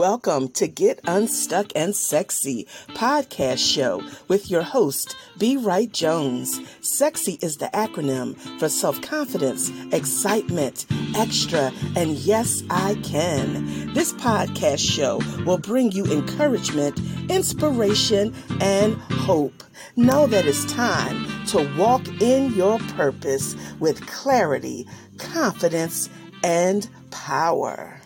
Welcome to Get Unstuck and Sexy podcast show with your host, B. Wright Jones. Sexy is the acronym for self-confidence, excitement, extra, and yes, I can. This podcast show will bring you encouragement, inspiration, and hope. Know that it's time to walk in your purpose with clarity, confidence, and power.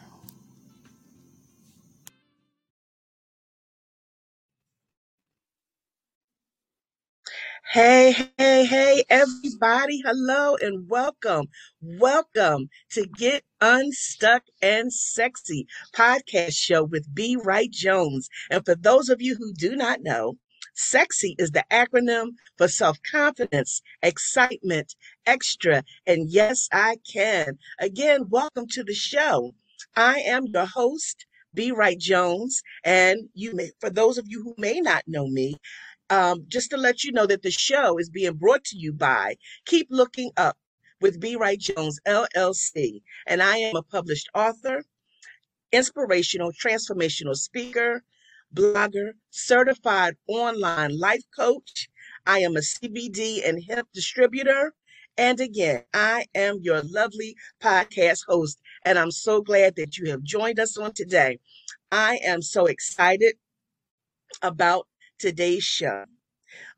Hey, everybody. Hello and welcome. Welcome to Get Unstuck and Sexy podcast show with B. Wright Jones. And for those of you who do not know, SEXY is the acronym for self-confidence, excitement, extra, and yes, I can. Again, welcome to the show. I am your host, B. Wright Jones, and for those of you who may not know me, just to let you know that the show is being brought to you by Keep Looking Up with B. Wright Jones LLC, and I am a published author, inspirational, transformational speaker, blogger, certified online life coach. I am a CBD and hemp distributor. And again, I am your lovely podcast host, and I'm so glad that you have joined us on today. I am so excited about today's show.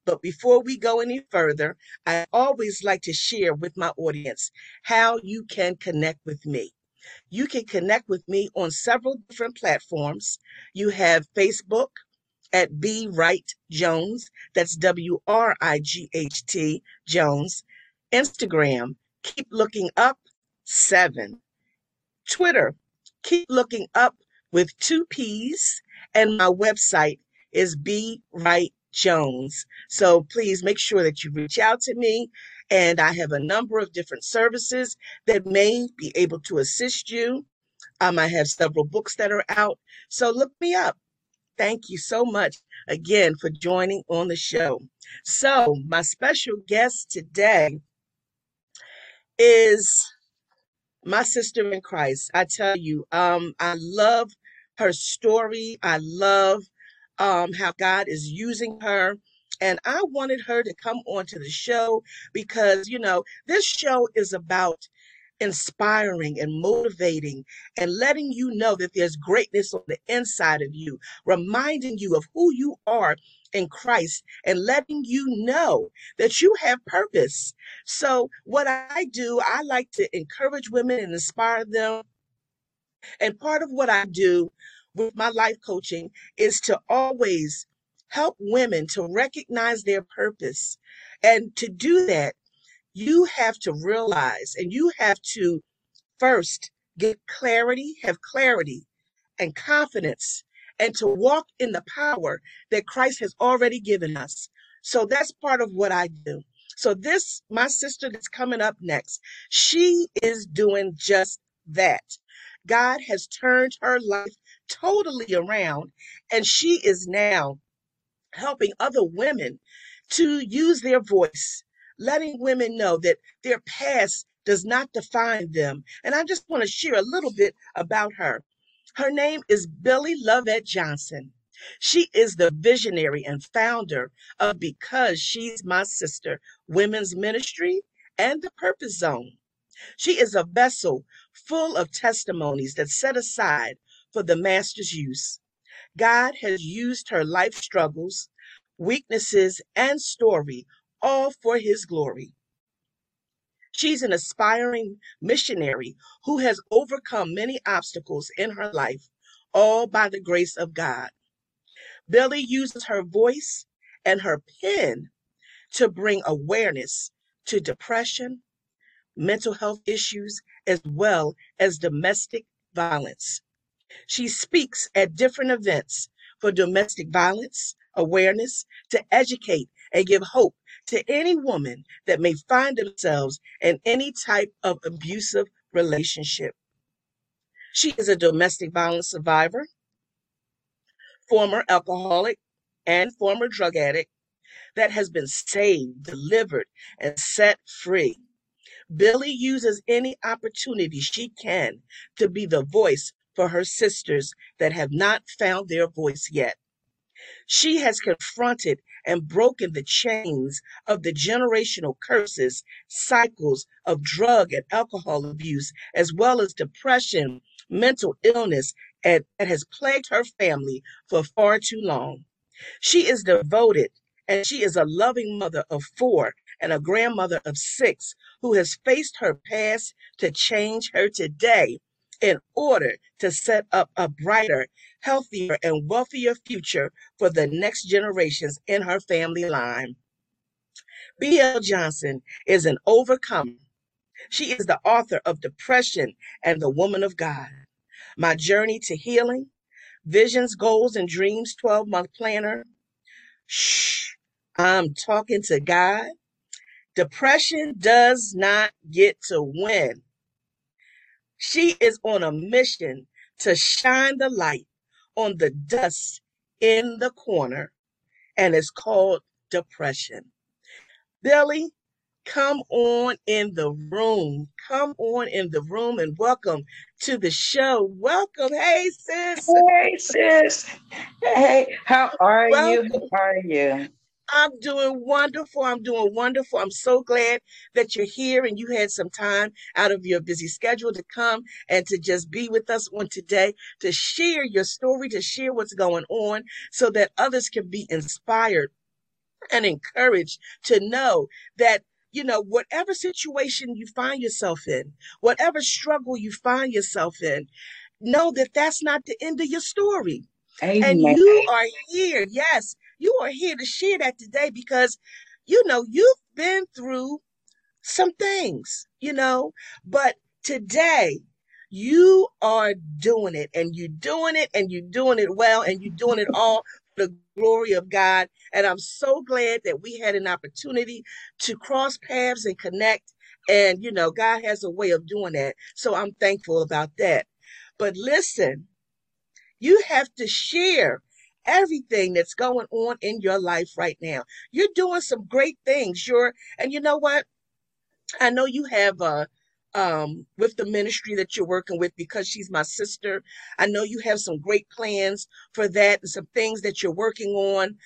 But before we go any further, I always like to share with my audience how you can connect with me. You can connect with me on several different platforms. You have Facebook at B. Wright Jones. That's W-R-I-G-H-T Jones. Instagram, Keep Looking Up 7. Twitter, Keep Looking Up with 2 P's. And my website is B. Wright Jones. So please make sure that you reach out to me. And I have a number of different services that may be able to assist you. I have several books that are out. So look me up. Thank you so much again for joining on the show. So my special guest today is my sister in Christ. I tell you, I love her story. I love how God is using her. And I wanted her to come onto the show because, you know, this show is about inspiring and motivating and letting you know that there's greatness on the inside of you, reminding you of who you are in Christ and letting you know that you have purpose. So what I do, I like to encourage women and inspire them. And part of what I do with my life coaching is to always help women to recognize their purpose. And to do that, you have to realize and you have to first get clarity, have clarity and confidence, and to walk in the power that Christ has already given us. So that's part of what I do. So this, my sister that's coming up next, she is doing just that. God has turned her life totally around, and she is now helping other women to use their voice, letting women know that their past does not define them. And I just want to share a little bit about her. Her name is Billie LaVette Johnson. She is the visionary and founder of Because She's My Sister Women's Ministry and The Purpose Zone. She is a vessel full of testimonies that set aside for the master's use. God has used her life struggles, weaknesses, and story, all for his glory. She's an aspiring missionary who has overcome many obstacles in her life, all by the grace of God. Billie uses her voice and her pen to bring awareness to depression, mental health issues, as well as domestic violence. She speaks at different events for domestic violence awareness to educate and give hope to any woman that may find themselves in any type of abusive relationship. She is a domestic violence survivor, former alcoholic, and former drug addict that has been saved, delivered, and set free. Billie uses any opportunity she can to be the voice for her sisters that have not found their voice yet. She has confronted and broken the chains of the generational curses, cycles of drug and alcohol abuse, as well as depression, mental illness, and that has plagued her family for far too long. She is devoted, and she is a loving mother of 4 and a grandmother of 6 who has faced her past to change her today in order to set up a brighter, healthier, and wealthier future for the next generations in her family line. B.L. Johnson is an overcomer. She is the author of Depression and the Woman of God, My Journey to Healing, Visions, Goals, and Dreams 12-Month Planner, Shh, I'm Talking to God, Depression Does Not Get to Win. She is on a mission to shine the light on the dust in the corner, and it's called depression. Billie, come on in the room. Come on in the room and welcome to the show. Welcome. Hey, sis. Hey, sis. Hey, how are you? How are you? I'm doing wonderful. I'm doing wonderful. I'm so glad that you're here and you had some time out of your busy schedule to come and to just be with us on today, to share your story, to share what's going on so that others can be inspired and encouraged to know that, you know, whatever situation you find yourself in, whatever struggle you find yourself in, know that that's not the end of your story. Amen. And you are here. Yes. You are here to share that today because, you know, you've been through some things, you know, but today you are doing it and you're doing it and you're doing it well and you're doing it all for the glory of God. And I'm so glad that we had an opportunity to cross paths and connect. And, you know, God has a way of doing that. So I'm thankful about that. But listen, you have to share everything that's going on in your life right now. You're doing some great things. And you know what? I know you have with the ministry that you're working with, Because She's My Sister. I know you have some great plans for that and some things that you're working on.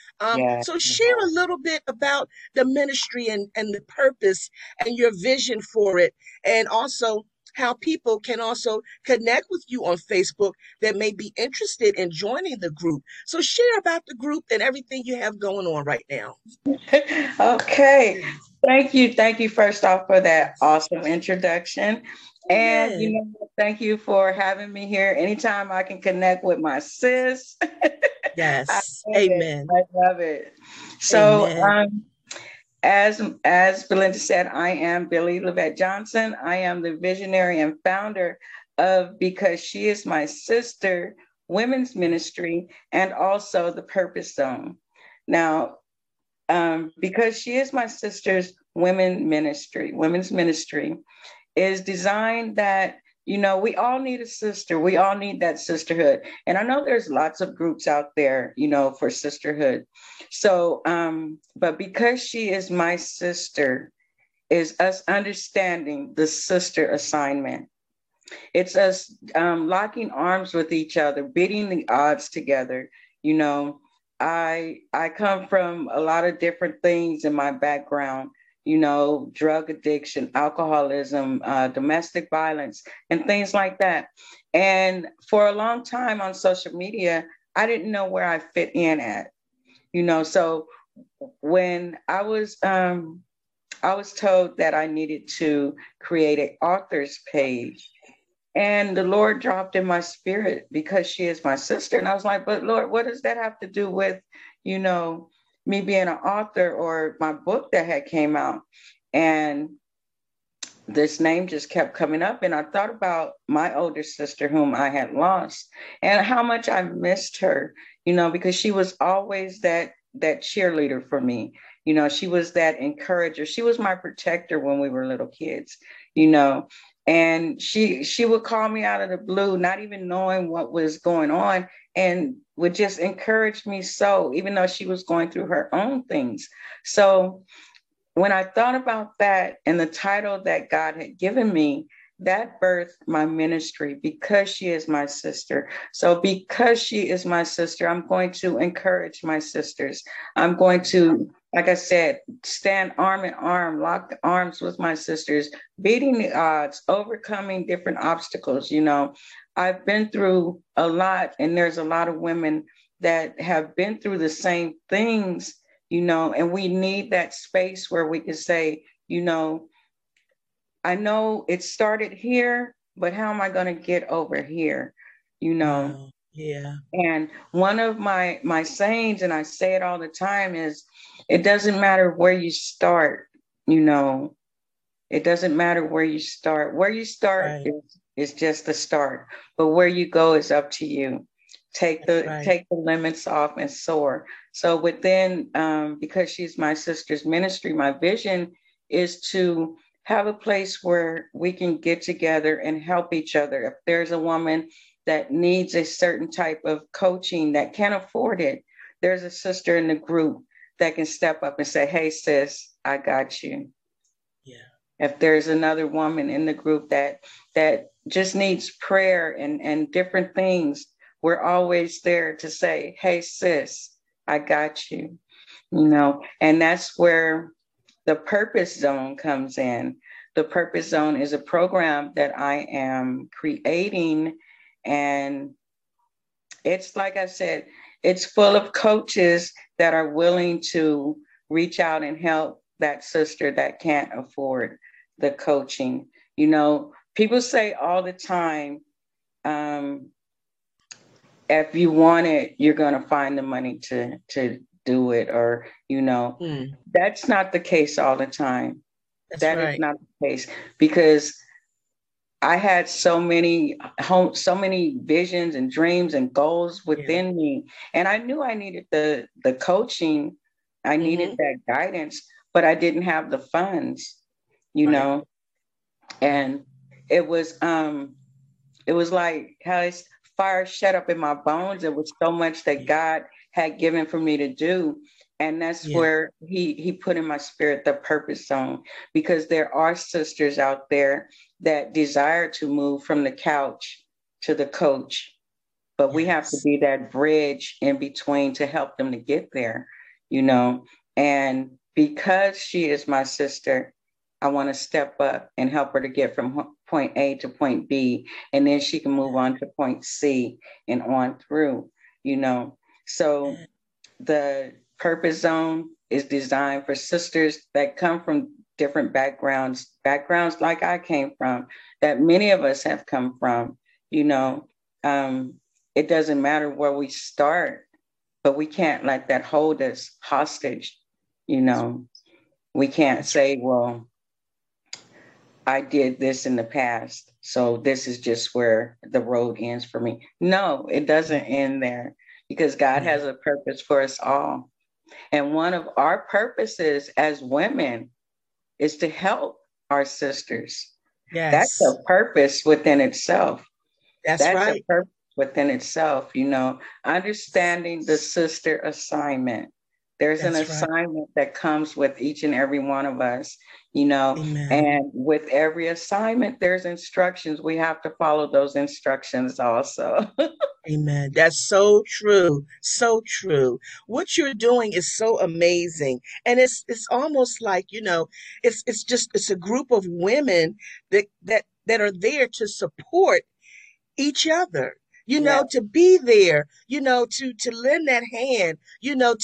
So share a little bit about the ministry and the purpose and your vision for it. And also how people can also connect with you on Facebook that may be interested in joining the group. So share about the group and everything you have going on right now. Okay. Thank you. Thank you, first off, for that awesome introduction. And, you know, thank you for having me here. Anytime I can connect with my sis. Yes. Amen. I love it. So, As Belinda said, I am Billie LaVette Johnson. I am the visionary and founder of Because She Is My Sister Women's Ministry and also the Purpose Zone. Now, Because She Is My Sister's Women's Ministry is designed that, you know, we all need a sister. We all need that sisterhood. And I know there's lots of groups out there, you know, for sisterhood. So, but Because She Is My Sister is us understanding the sister assignment. It's us locking arms with each other, beating the odds together. You know, I come from a lot of different things in my background. You know, drug addiction, alcoholism, domestic violence, and things like that. And for a long time on social media, I didn't know where I fit in at, you know. So when I was told that I needed to create an author's page, and the Lord dropped in my spirit Because She Is My Sister. And I was like, but Lord, what does that have to do with, you know, me being an author or my book that had came out? And this name just kept coming up. And I thought about my older sister whom I had lost and how much I missed her, you know, because she was always that cheerleader for me. You know, she was that encourager. She was my protector when we were little kids, you know, and she would call me out of the blue, not even knowing what was going on, and would just encourage me so, even though she was going through her own things. So when I thought about that and the title that God had given me, that birthed my ministry, Because She Is My Sister. So because she is my sister, I'm going to encourage my sisters. I'm going to, like I said, stand arm in arm, lock arms with my sisters, beating the odds, overcoming different obstacles. You know, I've been through a lot, and there's a lot of women that have been through the same things, you know, and we need that space where we can say, you know, I know it started here, but how am I going to get over here? You know? Oh, yeah. And one of my sayings, and I say it all the time, is it doesn't matter where you start, you know, it doesn't matter where you start. Where you start right. is just the start, but where you go is up to you. Take the limits off and soar. So within, Because She's My Sister's ministry, my vision is to have a place where we can get together and help each other. If there's a woman that needs a certain type of coaching that can't afford it, there's a sister in the group that can step up and say, hey, sis, I got you. Yeah. If there's another woman in the group that just needs prayer and different things, we're always there to say, hey, sis, I got you, you know, and that's where the Purpose Zone comes in. The Purpose Zone is a program that I am creating. And it's, like I said, it's full of coaches that are willing to reach out and help that sister that can't afford the coaching. You know, people say all the time, if you want it, you're going to find the money to do it, or, you know, that's not the case all the time. That is not the case, because I had so many visions and dreams and goals within me. And I knew I needed the coaching. I needed that guidance, but I didn't have the funds, you know, and it was like how it's, fire shut up in my bones. It was so much that God had given for me to do. And that's where he put in my spirit the Purpose Zone, because there are sisters out there that desire to move from the couch to the coach, but we have to be that bridge in between to help them to get there, you know. And because she is my sister, I want to step up and help her to get from point A to point B, and then she can move on to point C and on through, you know. So the Purpose Zone is designed for sisters that come from different backgrounds like I came from, that many of us have come from, you know. It doesn't matter where we start, but we can't let that hold us hostage, you know. We can't say, well, I did this in the past, so this is just where the road ends for me. No, it doesn't end there, because God has a purpose for us all. And one of our purposes as women is to help our sisters. Yes. That's a purpose within itself. That's right. A purpose within itself, you know, understanding the sister assignment. There's an assignment that comes with each and every one of us, you know. Amen. And with every assignment, there's instructions. We have to follow those instructions also. Amen. That's so true. So true. What you're doing is so amazing. And it's almost like, you know, it's a group of women that are there to support each other, you know, to be there, you know, to lend that hand, you know,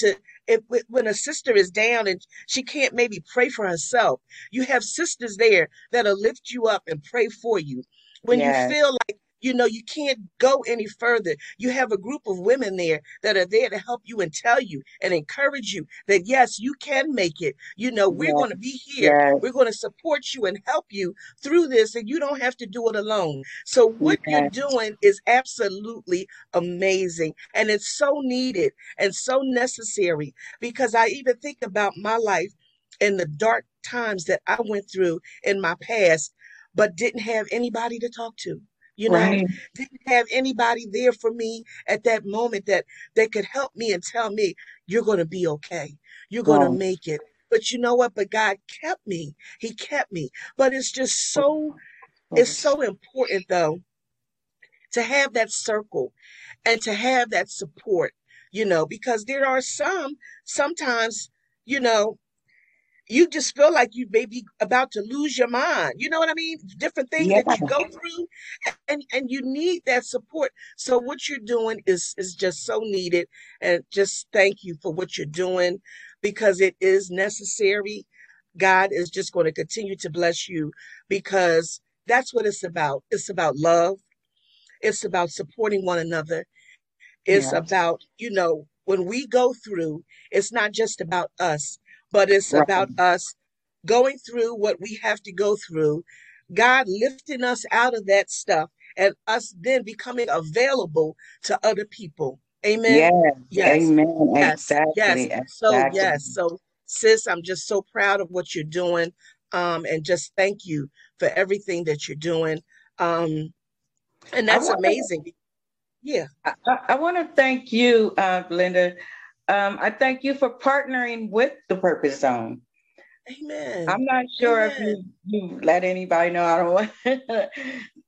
if when a sister is down and she can't maybe pray for herself, you have sisters there that'll lift you up and pray for you. When you feel like, you know, you can't go any further, you have a group of women there that are there to help you and tell you and encourage you that, yes, you can make it. You know, we're going to be here. We're going to support you and help you through this, and you don't have to do it alone. So what you're doing is absolutely amazing. And it's so needed and so necessary, because I even think about my life and the dark times that I went through in my past, but didn't have anybody to talk to. You know, didn't have anybody there for me at that moment that could help me and tell me, you're going to be okay. You're going to make it. But you know what? But God kept me. He kept me. But it's just so It's so important, though, to have that circle and to have that support, you know, because there are sometimes, you know, you just feel like you may be about to lose your mind. You know what I mean? Different things that you go through, and you need that support. So what you're doing is just so needed. And just thank you for what you're doing, because it is necessary. God is just going to continue to bless you, because that's what it's about. It's about love. It's about supporting one another. It's about, you know, when we go through, it's not just about us, but it's about us going through what we have to go through, God lifting us out of that stuff, and us then becoming available to other people. Amen. So, sis, I'm just so proud of what you're doing. And just thank you for everything that you're doing. And that's amazing. I want to thank you, Belinda. I thank you for partnering with the Purpose Zone. Amen. I'm not sure if you let anybody know. I don't want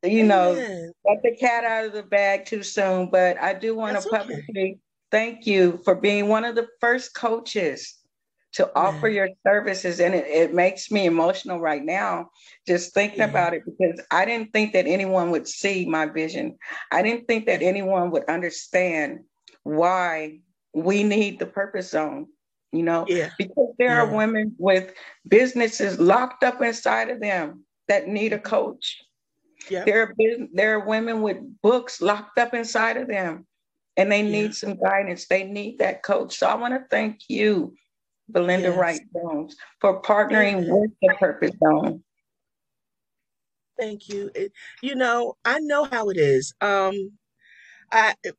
you know, let the cat out of the bag too soon, but I do want to publicly thank you for being one of the first coaches to offer your services. And it makes me emotional right now just thinking about it, because I didn't think that anyone would see my vision. I didn't think that anyone would understand why we need the Purpose Zone, you know, because there are women with businesses locked up inside of them that need a coach. There are women with books locked up inside of them, and they need some guidance. They need that coach. So I want to thank you, Belinda Wright Jones, for partnering with the Purpose Zone. Thank you. You know, I know how it is.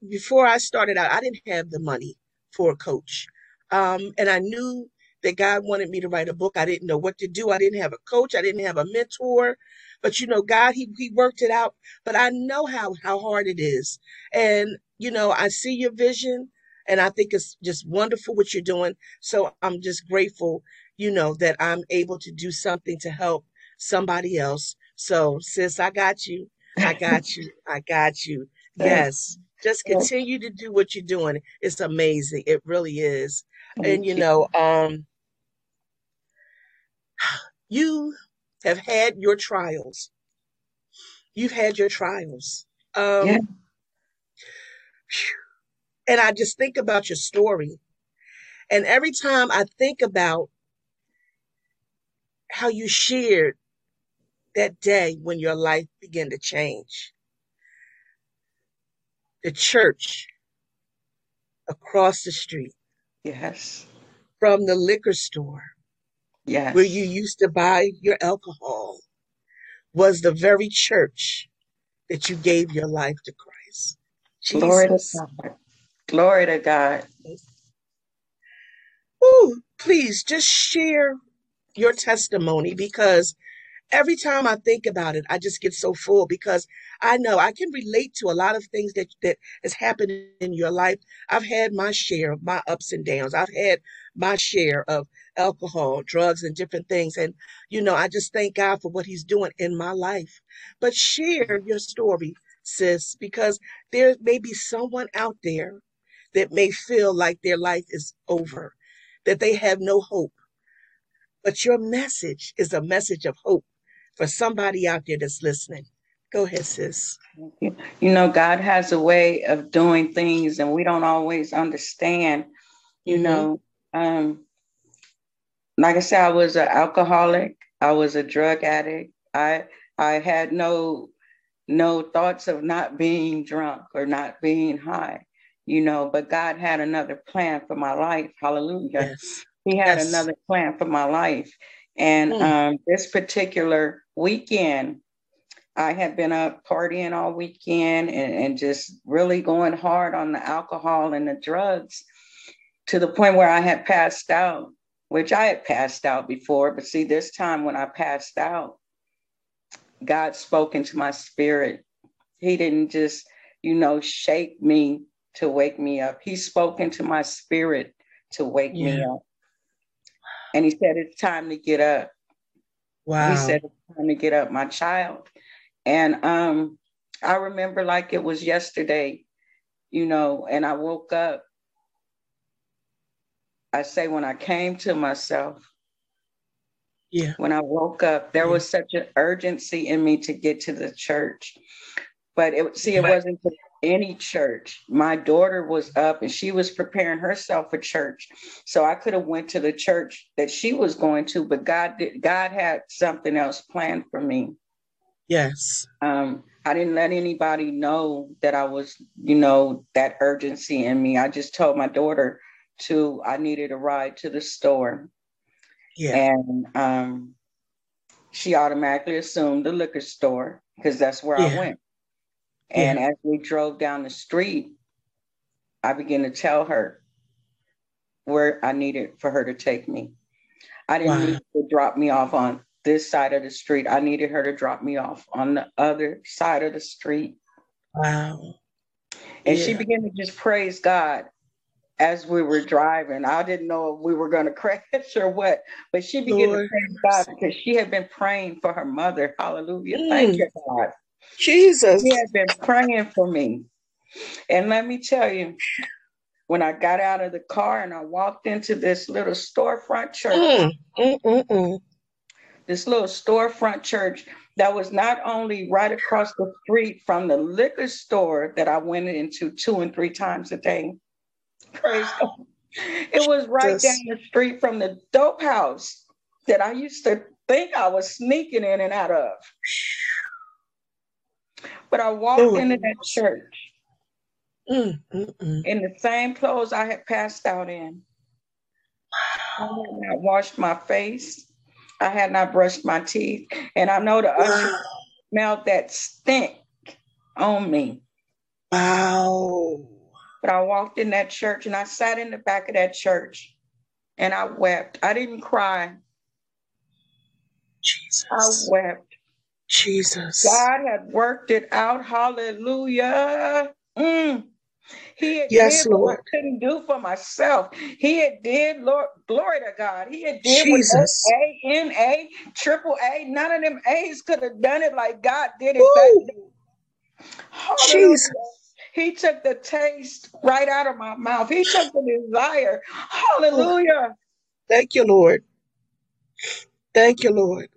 Before I started out, I didn't have the money for a coach. And I knew that God wanted me to write a book. I didn't know what to do. I didn't have a coach. I didn't have a mentor. But, you know, God, he worked it out. But I know how hard it is. And, you know, I see your vision. And I think it's just wonderful what you're doing. So I'm just grateful, you know, that I'm able to do something to help somebody else. So, sis, I got you. I got you. I got you. Yes. Just continue to do what you're doing. It's amazing. It really is. And, you know, you have had your trials. You've had your trials. And I just think about your story. And every time I think about how you shared that day when your life began to change, the church across the street. Yes. From the liquor store. Yes. Where you used to buy your alcohol was the very church that you gave your life to Christ. Jesus. Glory to God. Glory to God. Ooh, please just share your testimony, because every time I think about it, I just get so full, because I know I can relate to a lot of things that has happened in your life. I've had my share of my ups and downs. I've had my share of alcohol, drugs, and different things. And, you know, I just thank God for what he's doing in my life. But share your story, sis, because there may be someone out there that may feel like their life is over, that they have no hope. But your message is a message of hope for somebody out there that's listening. Go ahead, sis. You know, God has a way of doing things, and we don't always understand, you know. Like I said, I was an alcoholic. I was a drug addict. I had no thoughts of not being drunk or not being high. You know, but God had another plan for my life. Hallelujah. Yes. He had another plan for my life. And this particular weekend, I had been up partying all weekend and just really going hard on the alcohol and the drugs, to the point where I had passed out, which I had passed out before. But see, this time when I passed out, God spoke into my spirit. He didn't just, you know, shake me to wake me up. He spoke into my spirit to wake me up. And he said, it's time to get up. Wow. He said, it's time to get up, my child. And I remember like it was yesterday, you know, and I woke up. I say when I came to myself, yeah, when I woke up, there was such an urgency in me to get to the church. But it wasn't any church. My daughter was up and she was preparing herself for church. So I could have went to the church that she was going to, but God had something else planned for me. Yes. I didn't let anybody know that I was, you know, that urgency in me. I just told my daughter I needed a ride to the store. Yeah. And she automatically assumed the liquor store because that's where I went. And as we drove down the street, I began to tell her where I needed for her to take me. I didn't need her to drop me off on this side of the street. I needed her to drop me off on the other side of the street. Wow. And she began to just praise God as we were driving. I didn't know if we were going to crash or what, but she began to praise God because she had been praying for her mother. Hallelujah. Thank you, God. Jesus. He had been praying for me. And let me tell you, when I got out of the car and I walked into this little storefront church, this little storefront church that was not only right across the street from the liquor store that I went into 2 and 3 times a day. Praise God. It was right down the street from the dope house that I used to think I was sneaking in and out of. But I walked into that church in the same clothes I had passed out in. I had not washed my face. I had not brushed my teeth. And I know the usher smelled that stink on me. Wow. But I walked in that church and I sat in the back of that church and I wept. I didn't cry. Jesus. I wept. Jesus. God had worked it out. Hallelujah. He had did Lord. What I couldn't do for myself. He had did, Lord, glory to God. He had did what AAA, AAA, none of them A's could have done it like God did it back then. Hallelujah. Jesus. He took the taste right out of my mouth. He took the desire. Hallelujah. Thank you, Lord. Thank you, Lord.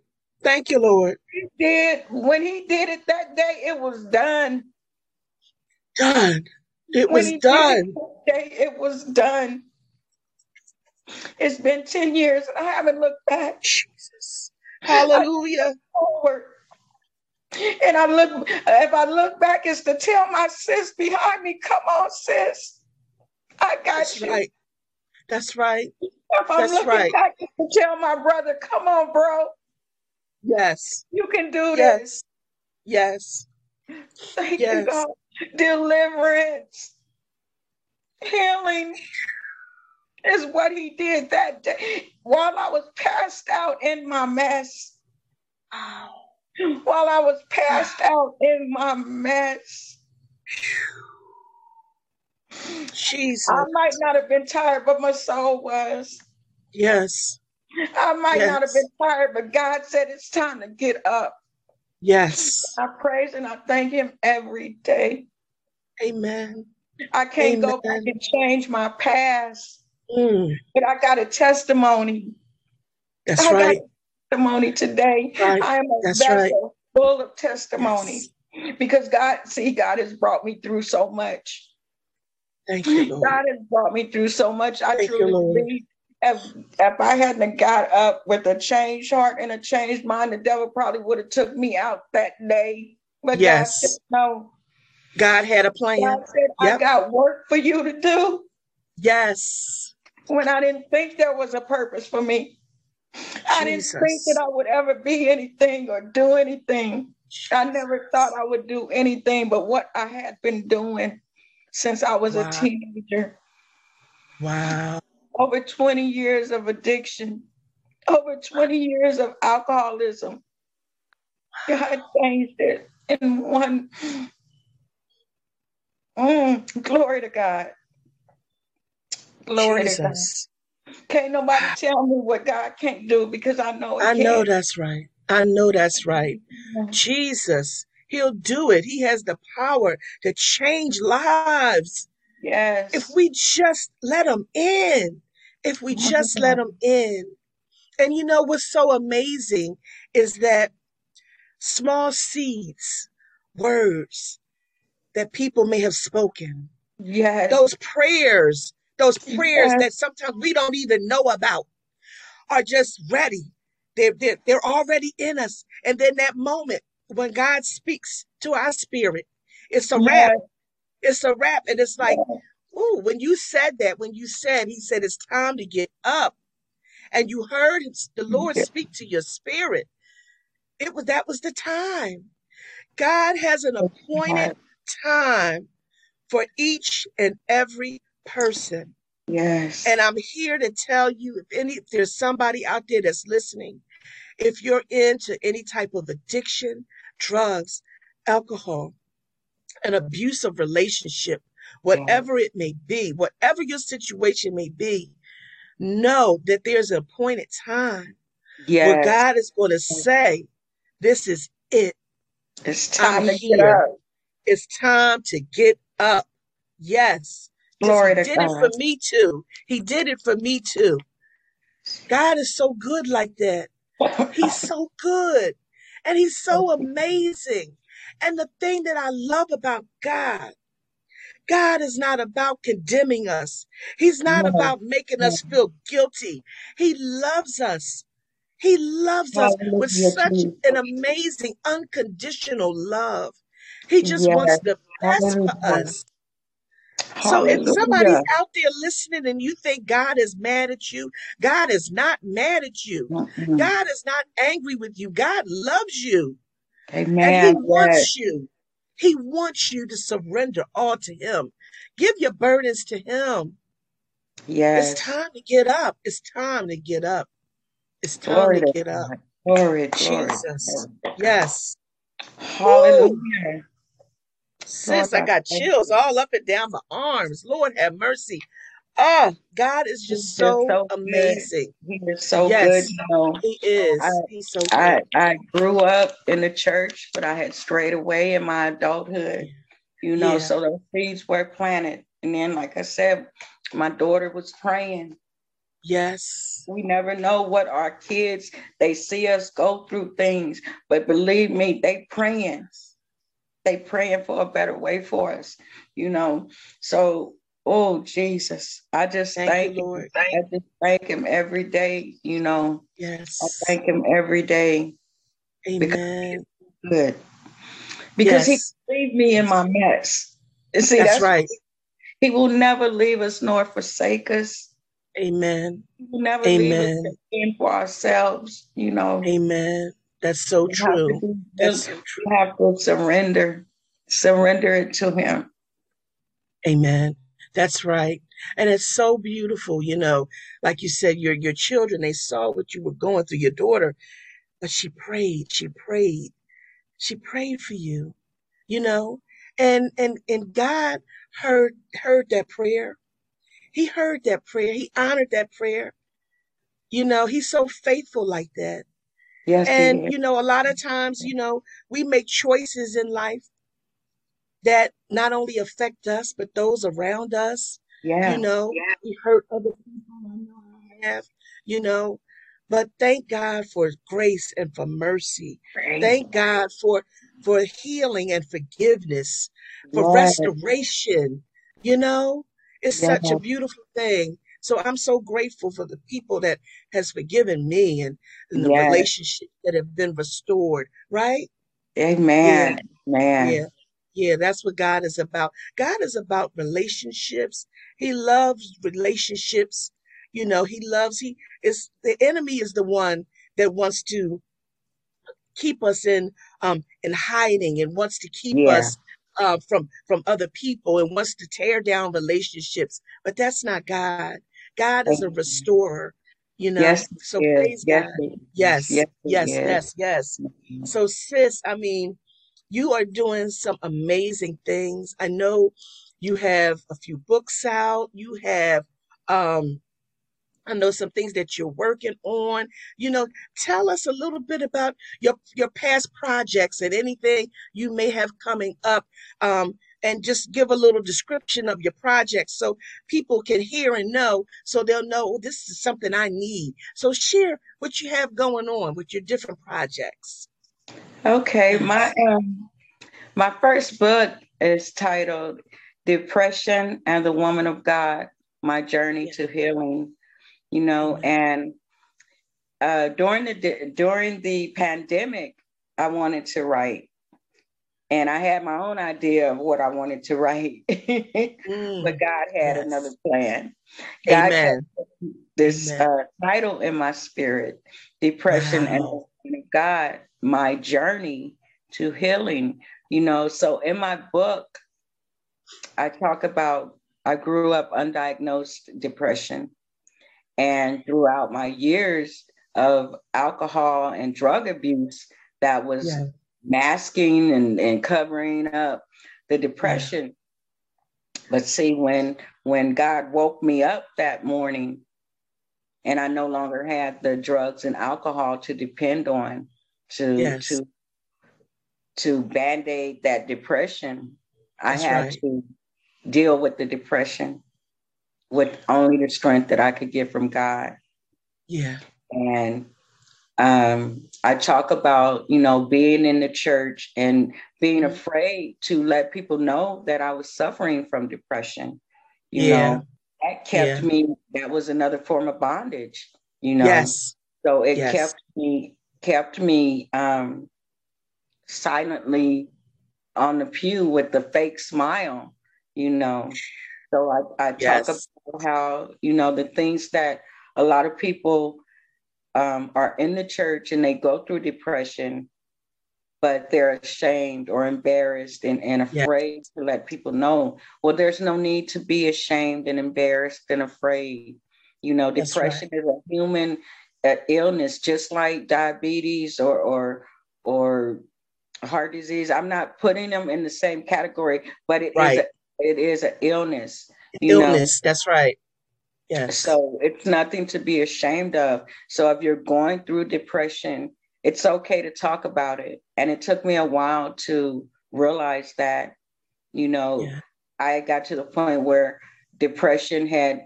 Thank you, Lord. He did. When he did it that day, it was done. Done. It was done. It was done. It's been 10 years and I haven't looked back. Jesus. Hallelujah. Forward. And I look, if I look back, it's to tell my sis behind me, come on, sis. I got you. Right. That's right. If I'm looking back, it's to tell my brother, come on, bro. Yes. You can do this. Yes. Thank you, God. Deliverance. Healing is what he did that day. While I was passed out in my mess. While I was passed out in my mess. Jesus. I might not have been tired, but my soul was. Yes. I might not have been tired, but God said it's time to get up. Yes. I praise and I thank him every day. Amen. I can't go back and change my past, but I got a testimony. That's right. Testimony today. Right. I am a vessel full of testimony because God, God has brought me through so much. Thank you, Lord. God has brought me through so much. I truly believe. If I hadn't got up with a changed heart and a changed mind, the devil probably would have took me out that day. But God said, no. God had a plan. God said, I got work for you to do. Yes. When I didn't think there was a purpose for me. I didn't think that I would ever be anything or do anything. I never thought I would do anything but what I had been doing since I was a teenager. Wow. Over 20 years of addiction, over 20 years of alcoholism. God changed it in one. Glory to God. Glory to God. Can't nobody tell me what God can't do because I know it. I know that's right. I know that's right. Jesus. He'll do it. He has the power to change lives. Yes. If we just let him in. If we just let him in. And you know what's so amazing is that small seeds, words that people may have spoken. Yes. Those prayers yes. that sometimes we don't even know about are just ready. They're already in us. And then that moment when God speaks to our spirit, it's a wrap. It's a wrap. And it's like, ooh, when you said that, he said, it's time to get up. And you heard the Lord speak to your spirit. That was the time. God has an appointed time for each and every person. Yes. And I'm here to tell you, if there's somebody out there that's listening, if you're into any type of addiction, drugs, alcohol, an abusive relationship, whatever it may be, whatever your situation may be, know that there's an appointed time where God is going to say, this is it. It's time to get up. It's time to get up. Yes. Glory to God. He did it for me too. God is so good like that. He's so good. And he's so amazing. And the thing that I love about God is not about condemning us. He's not about making us feel guilty. He loves us. He loves us with such an amazing, unconditional love. He just wants the best for us. So if somebody's out there listening and you think God is mad at you, God is not mad at you. Mm-hmm. God is not angry with you. God loves you. Amen. And he wants you. He wants you to surrender all to him. Give your burdens to him. Yes. It's time to get up. It's time to get up. It's time to get up. Glory, Jesus. Glory. Yes. Hallelujah. Woo. Sis, I got chills all up and down my arms. Lord have mercy. Oh, God is just so amazing. He is so good. You know, he is. He's so good. I grew up in the church, but I had strayed away in my adulthood, you know, so those seeds were planted. And then, like I said, my daughter was praying. Yes. We never know what our kids, they see us go through things, but believe me, they praying. They praying for a better way for us, you know. So, oh, Jesus, I just thank you, Lord. I just thank him every day, you know. Yes. I thank him every day. Amen. Because he's good. Because he leave me in my mess. And see, that's right. He will never leave us nor forsake us. Amen. He will never leave us in for ourselves, you know. Amen. That's so true. That's so true. You have to surrender it to him. Amen. That's right. And it's so beautiful, you know, like you said, your children, they saw what you were going through, your daughter, but she prayed for you, you know, and God heard that prayer. He heard that prayer. He honored that prayer. You know, he's so faithful like that. Yes, and, you know, a lot of times, you know, we make choices in life that not only affect us, but those around us. Yeah. You know, we hurt other people. I know I have, you know, but thank God for his grace and for mercy. Thank God for healing and forgiveness, for restoration. You know, it's such a beautiful thing. So I'm so grateful for the people that has forgiven me and the relationships that have been restored. Right? Amen. Yeah. Man. Yeah. Yeah. That's what God is about. God is about relationships. He loves relationships. You know, he is the enemy is the one that wants to keep us in hiding and wants to keep us from other people and wants to tear down relationships. But that's not God. God is a restorer, you know. Yes, so praise God. Yes. So sis, I mean, you are doing some amazing things. I know you have a few books out. You have I know some things that you're working on. You know, tell us a little bit about your past projects and anything you may have coming up, and just give a little description of your project so people can hear and know, so they'll know, oh, this is something I need. So share what you have going on with your different projects. Okay, my first book is titled Depression and the Woman of God, My Journey to Healing. You know, and during the pandemic, I wanted to write, and I had my own idea of what I wanted to write, but God had another plan. God had this title in my spirit, Depression and the Woman of God, My Journey to Healing. You know, so in my book, I talk about I grew up undiagnosed depression. And throughout my years of alcohol and drug abuse, that was masking and covering up the depression. Yeah. But see, when God woke me up that morning and I no longer had the drugs and alcohol to depend on to band-aid that depression, I had to deal with the depression with only the strength that I could get from God. Yeah. And I talk about, you know, being in the church and being afraid to let people know that I was suffering from depression. You know, that kept me, that was another form of bondage, you know. Yes. So it kept me silently on the pew with the fake smile, you know. So I talk about how, you know, the things that a lot of people are in the church and they go through depression, but they're ashamed or embarrassed and afraid to let people know. Well, there's no need to be ashamed and embarrassed and afraid. You know, depression is a human illness, just like diabetes or heart disease. I'm not putting them in the same category, but it is it is an illness. Illness, know? That's right. Yes. So it's nothing to be ashamed of. So if you're going through depression, it's okay to talk about it. And it took me a while to realize that, you know, I got to the point where depression had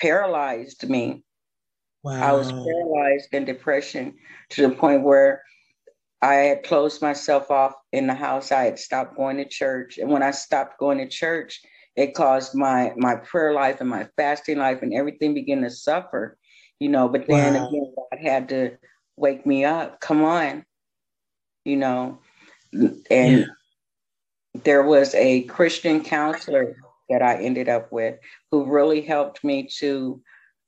paralyzed me. Wow. I was paralyzed in depression to the point where I had closed myself off in the house. I had stopped going to church. And when I stopped going to church, it caused my prayer life and my fasting life and everything began to suffer, you know. But then again, God had to wake me up. Come on, you know. And there was a Christian counselor that I ended up with who really helped me to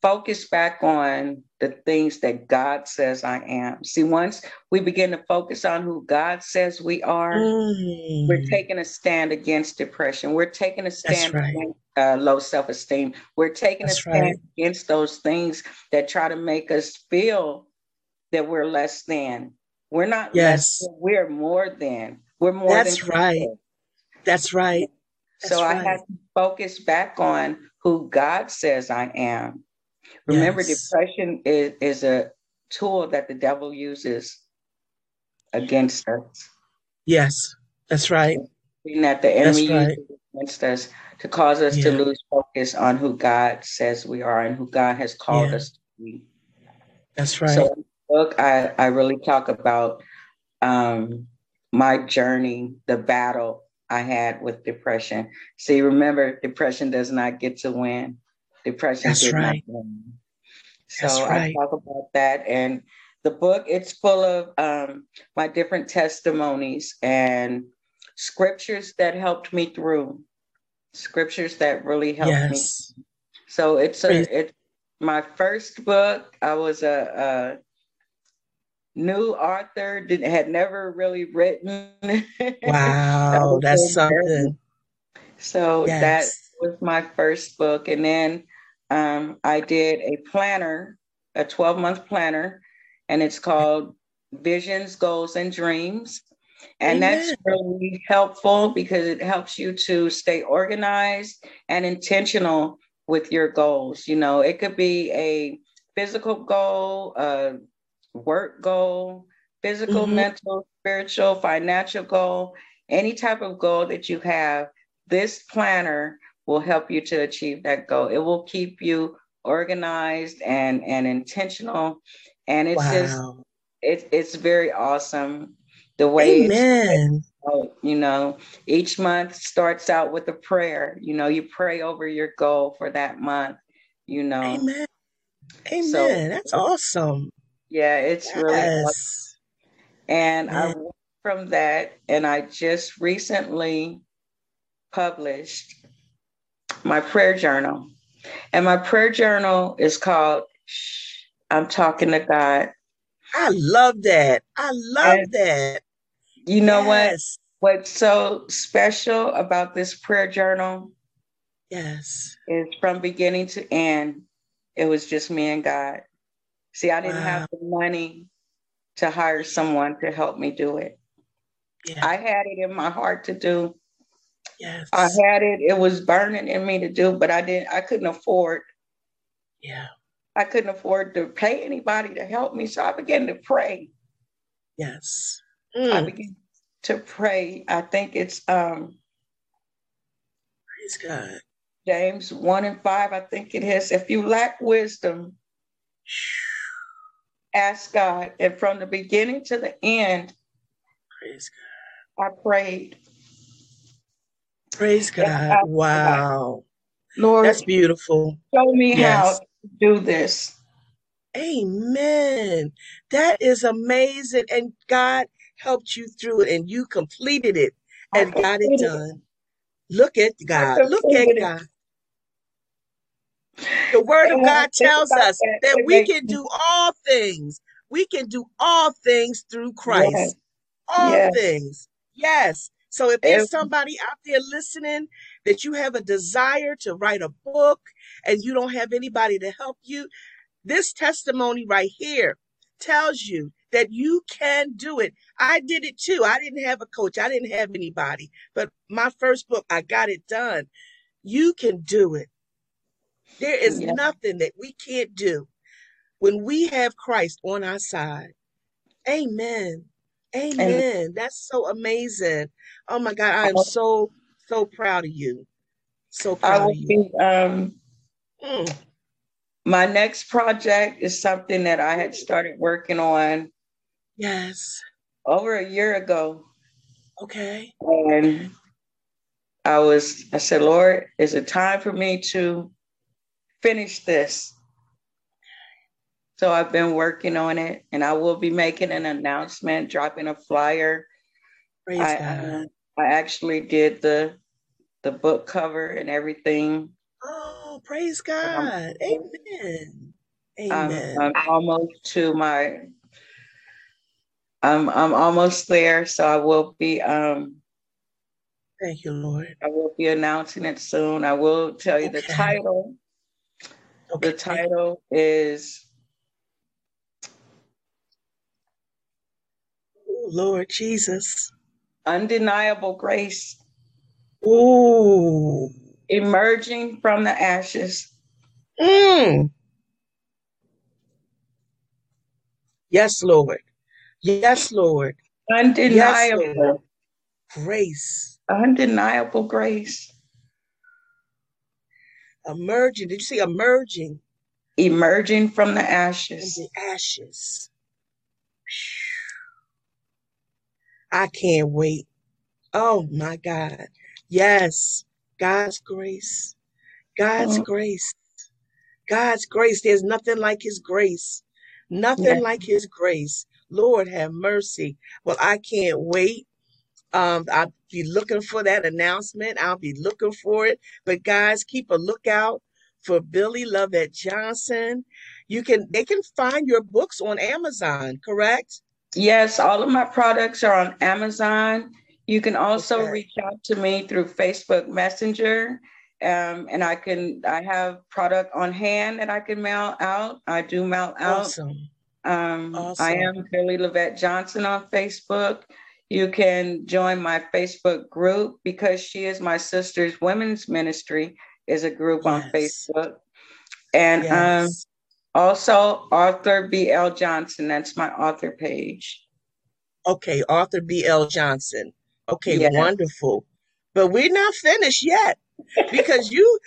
focus back on the things that God says I am. See, once we begin to focus on who God says we are, we're taking a stand against depression. We're taking a stand against low self-esteem. We're taking a stand against those things that try to make us feel that we're less than. We're not less than, we're more than. We're more than. That's right. That's so I have to focus back on who God says I am. Remember, depression is a tool that the devil uses against us. Yes, that's right. That the enemy uses against us to cause us to lose focus on who God says we are and who God has called us to be. That's right. So in the book, I really talk about my journey, the battle I had with depression. See, remember, depression does not get to win. Depression did not win. So I talk about that. And the book, it's full of my different testimonies and scriptures that helped me through. Scriptures that really helped me. So it's my first book. I was a new author, had never really written. Wow, that's something. So that was my first book. And then I did a planner, a 12-month planner, and it's called Visions, Goals, and Dreams. And that's really helpful because it helps you to stay organized and intentional with your goals. You know, it could be a physical goal, a work goal, physical, mm-hmm. mental, spiritual, financial goal, any type of goal that you have. This planner will help you to achieve that goal. It will keep you organized and intentional. And it's just, it's very awesome the way, you know, each month starts out with a prayer. You know, you pray over your goal for that month, you know. Amen. Amen. So, that's awesome. Yeah, it's really awesome. And I went from that, and I just recently published my prayer journal. And my prayer journal is called Shh, I'm Talking to God. I love that. I love that. You know what's so special about this prayer journal? Yes. Is from beginning to end, it was just me and God. See, I didn't have the money to hire someone to help me do it. Yes. I had it in my heart to do. Yes. I had it. It was burning in me to do, but I didn't. I couldn't afford. Yeah. I couldn't afford to pay anybody to help me. So I began to pray. Yes. I began to pray. I think it's praise God. James 1:5. I think it is. If you lack wisdom, ask God. And from the beginning to the end, praise God. I prayed. Praise God. I, wow. Lord, that's beautiful. Show me how to do this. Amen. That is amazing. And God helped you through it, and you completed it and got it done. Look at God. Look at God. The word of God tells us that we can do all things. We can do all things through Christ. Yes. All things. Yes. So if there's somebody out there listening that you have a desire to write a book and you don't have anybody to help you, this testimony right here tells you that you can do it. I did it too. I didn't have a coach. I didn't have anybody. But my first book, I got it done. You can do it. There is nothing that we can't do when we have Christ on our side. Amen. Amen. Amen. That's so amazing. Oh my God. I am so, so proud of you. So proud of you. My next project is something that I had started working on. Yes. Over a year ago. Okay. And I said, Lord, is it time for me to finish this? So I've been working on it, and I will be making an announcement, dropping a flyer. Praise God. I actually did the book cover and everything. Oh, praise God. Amen. Amen. I'm almost to my, I'm almost there. So I will be, thank you, Lord. I will be announcing it soon. I will tell you the title. Okay. The title is, Lord Jesus, Undeniable Grace. Ooh. Emerging from the Ashes. Mm. Yes, Lord. Yes, Lord. Undeniable grace. Undeniable grace. Emerging. Did you see emerging? Emerging from the ashes. From the ashes. I can't wait. Oh my God. Yes. God's grace. God's grace. God's grace. There's nothing like his grace. Nothing like his grace. Lord have mercy. Well, I can't wait. I'll be looking for that announcement. I'll be looking for it. But guys, keep a lookout for Billie LaVette Johnson. They can find your books on Amazon, correct? Yes, all of my products are on Amazon. You can also reach out to me through Facebook Messenger, and I have product on hand that I can mail out. I do mail out. Awesome. I am Billie LaVette Johnson on Facebook. You can join my Facebook group, Because She Is My Sister's Women's Ministry. is a group on Facebook. And also author B.L. Johnson. That's my author page. Okay, author B.L. Johnson. Okay, wonderful. But we're not finished yet, because you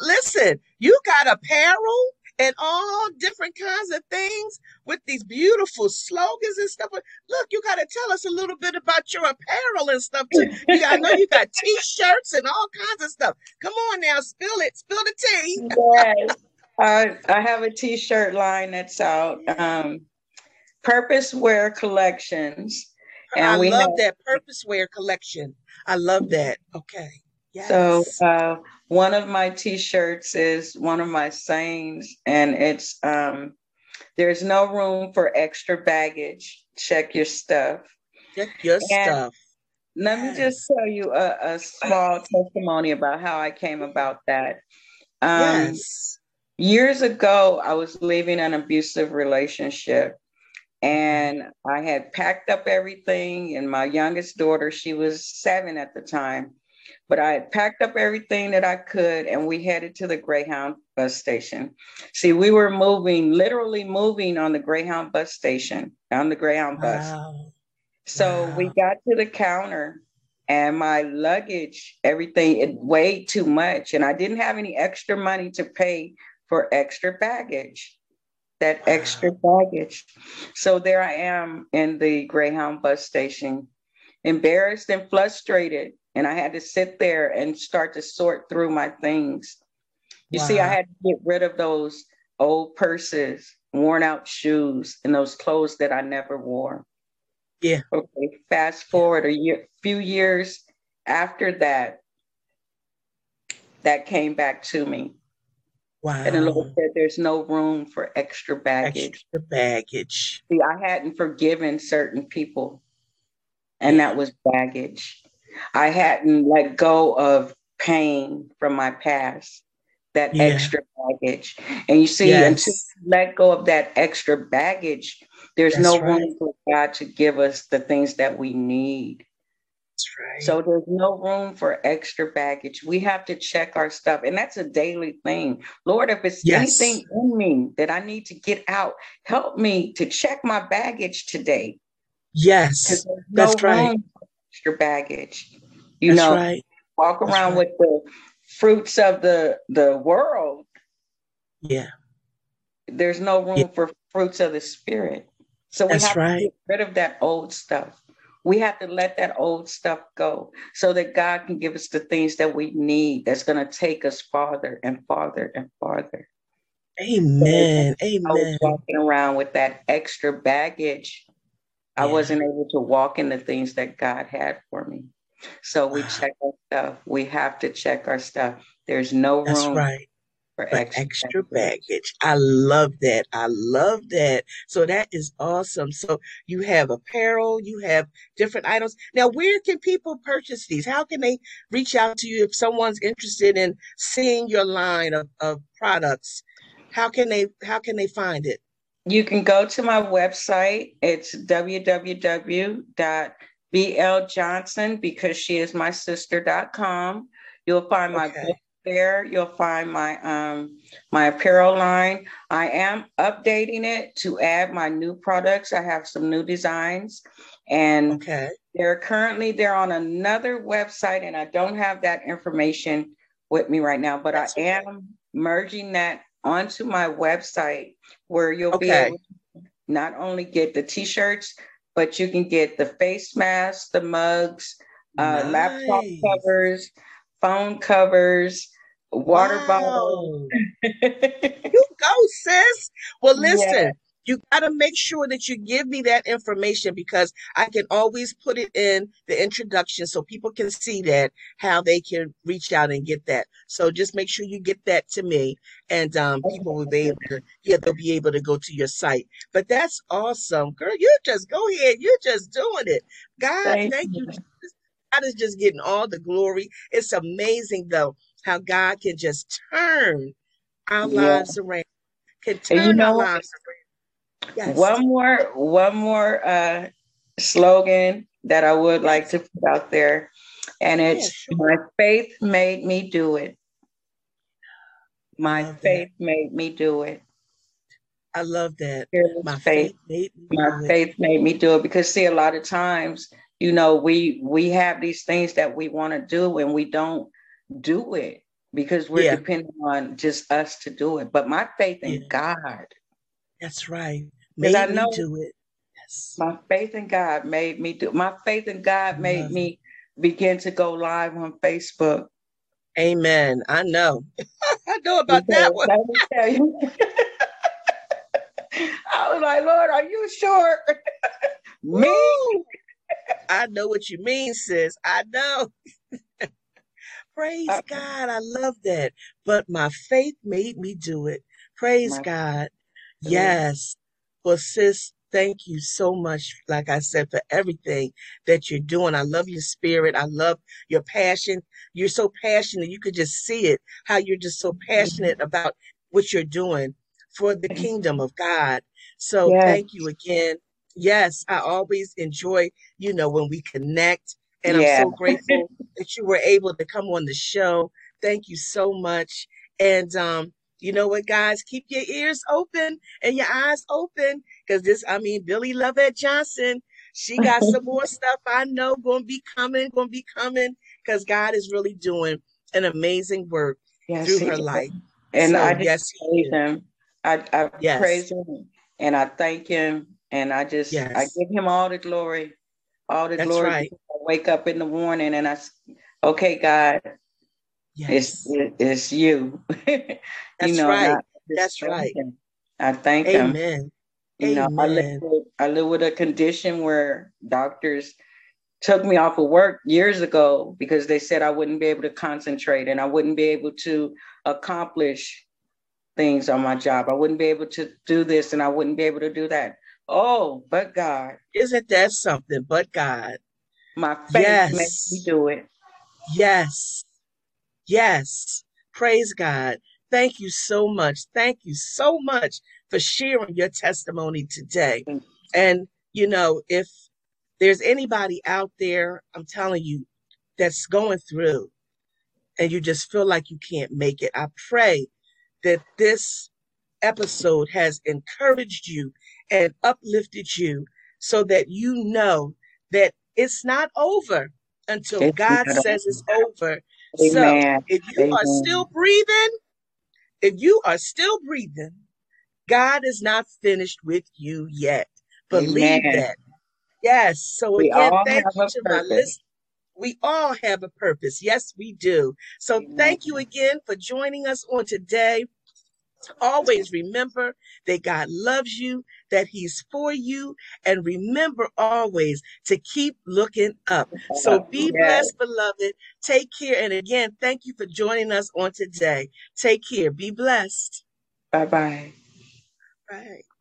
listen, you got apparel and all different kinds of things with these beautiful slogans and stuff. Look, you got to tell us a little bit about your apparel and stuff too. I know you got T-shirts and all kinds of stuff. Come on now, spill the tea. Yes, I have a T-shirt line that's out. Purpose Wear Collections. And I love that Purpose Wear Collection. I love that. Okay. Yes. So one of my T-shirts is one of my sayings, and it's there's no room for extra baggage. Check your stuff. Check your stuff. Let me just tell you a small testimony about how I came about that. Years ago, I was leaving an abusive relationship. And I had packed up everything, and my youngest daughter, she was 7 at the time, but I had packed up everything that I could, and we headed to the Greyhound bus station. See, we were literally moving on the Greyhound bus station, on the Greyhound bus. So we got to the counter, and my luggage, everything, it weighed too much, and I didn't have any extra money to pay for extra baggage. That extra baggage. So there I am in the Greyhound bus station, embarrassed and frustrated. And I had to sit there and start to sort through my things. You see, I had to get rid of those old purses, worn out shoes, and those clothes that I never wore. Yeah. Okay. Fast forward a few years after that, that came back to me. Wow. And the Lord said, there's no room for extra baggage. Extra baggage. See, I hadn't forgiven certain people, and that was baggage. I hadn't let go of pain from my past, that extra baggage. And you see, until you let go of that extra baggage, there's no room for God to give us the things that we need. That's right. So there's no room for extra baggage. We have to check our stuff. And that's a daily thing. Lord, if it's anything in me that I need to get out, help me to check my baggage today. Yes, that's right. Extra baggage. You know, walk around with the fruits of the world. Yeah. There's no room for fruits of the spirit. So we have to get rid of that old stuff. We have to let that old stuff go so that God can give us the things that we need that's going to take us farther and farther and farther. Amen. So amen. I was walking around with that extra baggage. I wasn't able to walk in the things that God had for me. So we check our stuff. We have to check our stuff. There's no room. For extra baggage. I love that. I love that. So that is awesome. So you have apparel, you have different items. Now, where can people purchase these? How can they reach out to you if someone's interested in seeing your line of products? How can they find it? You can go to my website. It's www.bljohnson, because she is my sister.com. You'll find my book. There you'll find my my apparel line. I am updating it to add my new products. I have some new designs, and they're on another website, and I don't have that information with me right now, but I am merging that onto my website, where you'll be able to not only get the t-shirts, but you can get the face masks, the mugs, laptop covers, phone covers, water bottles. You go, sis. Well, listen, you got to make sure that you give me that information, because I can always put it in the introduction so people can see that, how they can reach out and get that. So just make sure you get that to me, and people will be able to, they'll be able to go to your site. But that's awesome, girl. You just go ahead. You're just doing it. God, thank you. God is just getting all the glory. It's amazing, though, how God can just turn our lives around. Can turn our lives around. Yes. One more slogan that I would like to put out there, and it's "My faith made me do it." My faith made me do it. I love that. My faith made me do it because, see, a lot of times, you know, we have these things that we want to do and we don't do it because we're depending on just us to do it. But my faith in God. That's right. Made me do it. Yes. My faith in God made me do it. My faith in God made me begin to go live on Facebook. Amen. I know. I know about that one. Let me tell you. I was like, Lord, are you sure? Me? I know what you mean, sis. I know. Praise God. I love that. But my faith made me do it. Praise God. Yes. Well, sis, thank you so much, like I said, for everything that you're doing. I love your spirit. I love your passion. You're so passionate. You could just see it, how you're just so passionate about what you're doing for the kingdom of God. So thank you again. Yes, I always enjoy, you know, when we connect. And I'm so grateful that you were able to come on the show. Thank you so much. And you know what, guys? Keep your ears open and your eyes open. Because this, I mean, Billie LaVette Johnson, she got some more stuff I know going to be coming. Because God is really doing an amazing work through her life. And so, I praise him and I thank him. And I just, I give him all the glory. All the glory. Right. I wake up in the morning and I say, okay, God, it's you. That's right. That's right. I thank him. Amen. You know, I live with a condition where doctors took me off of work years ago because they said I wouldn't be able to concentrate and I wouldn't be able to accomplish things on my job. I wouldn't be able to do this and I wouldn't be able to do that. Oh, but God. Isn't that something? But God. My faith makes me do it. Yes. Yes. Praise God. Thank you so much. Thank you so much for sharing your testimony today. And, you know, if there's anybody out there, I'm telling you, that's going through and you just feel like you can't make it, I pray that this episode has encouraged you and uplifted you so that you know that it's not over until God says it's over. Amen. So if you are still breathing, God is not finished with you yet. Believe that. Yes. So again, thank you to my listeners. We all have a purpose. Yes, we do. So thank you again for joining us on today. Always remember that God loves you, that he's for you, and remember always to keep looking up. So be blessed, beloved. Take care. And again, thank you for joining us on today. Take care. Be blessed. Bye-bye. Right.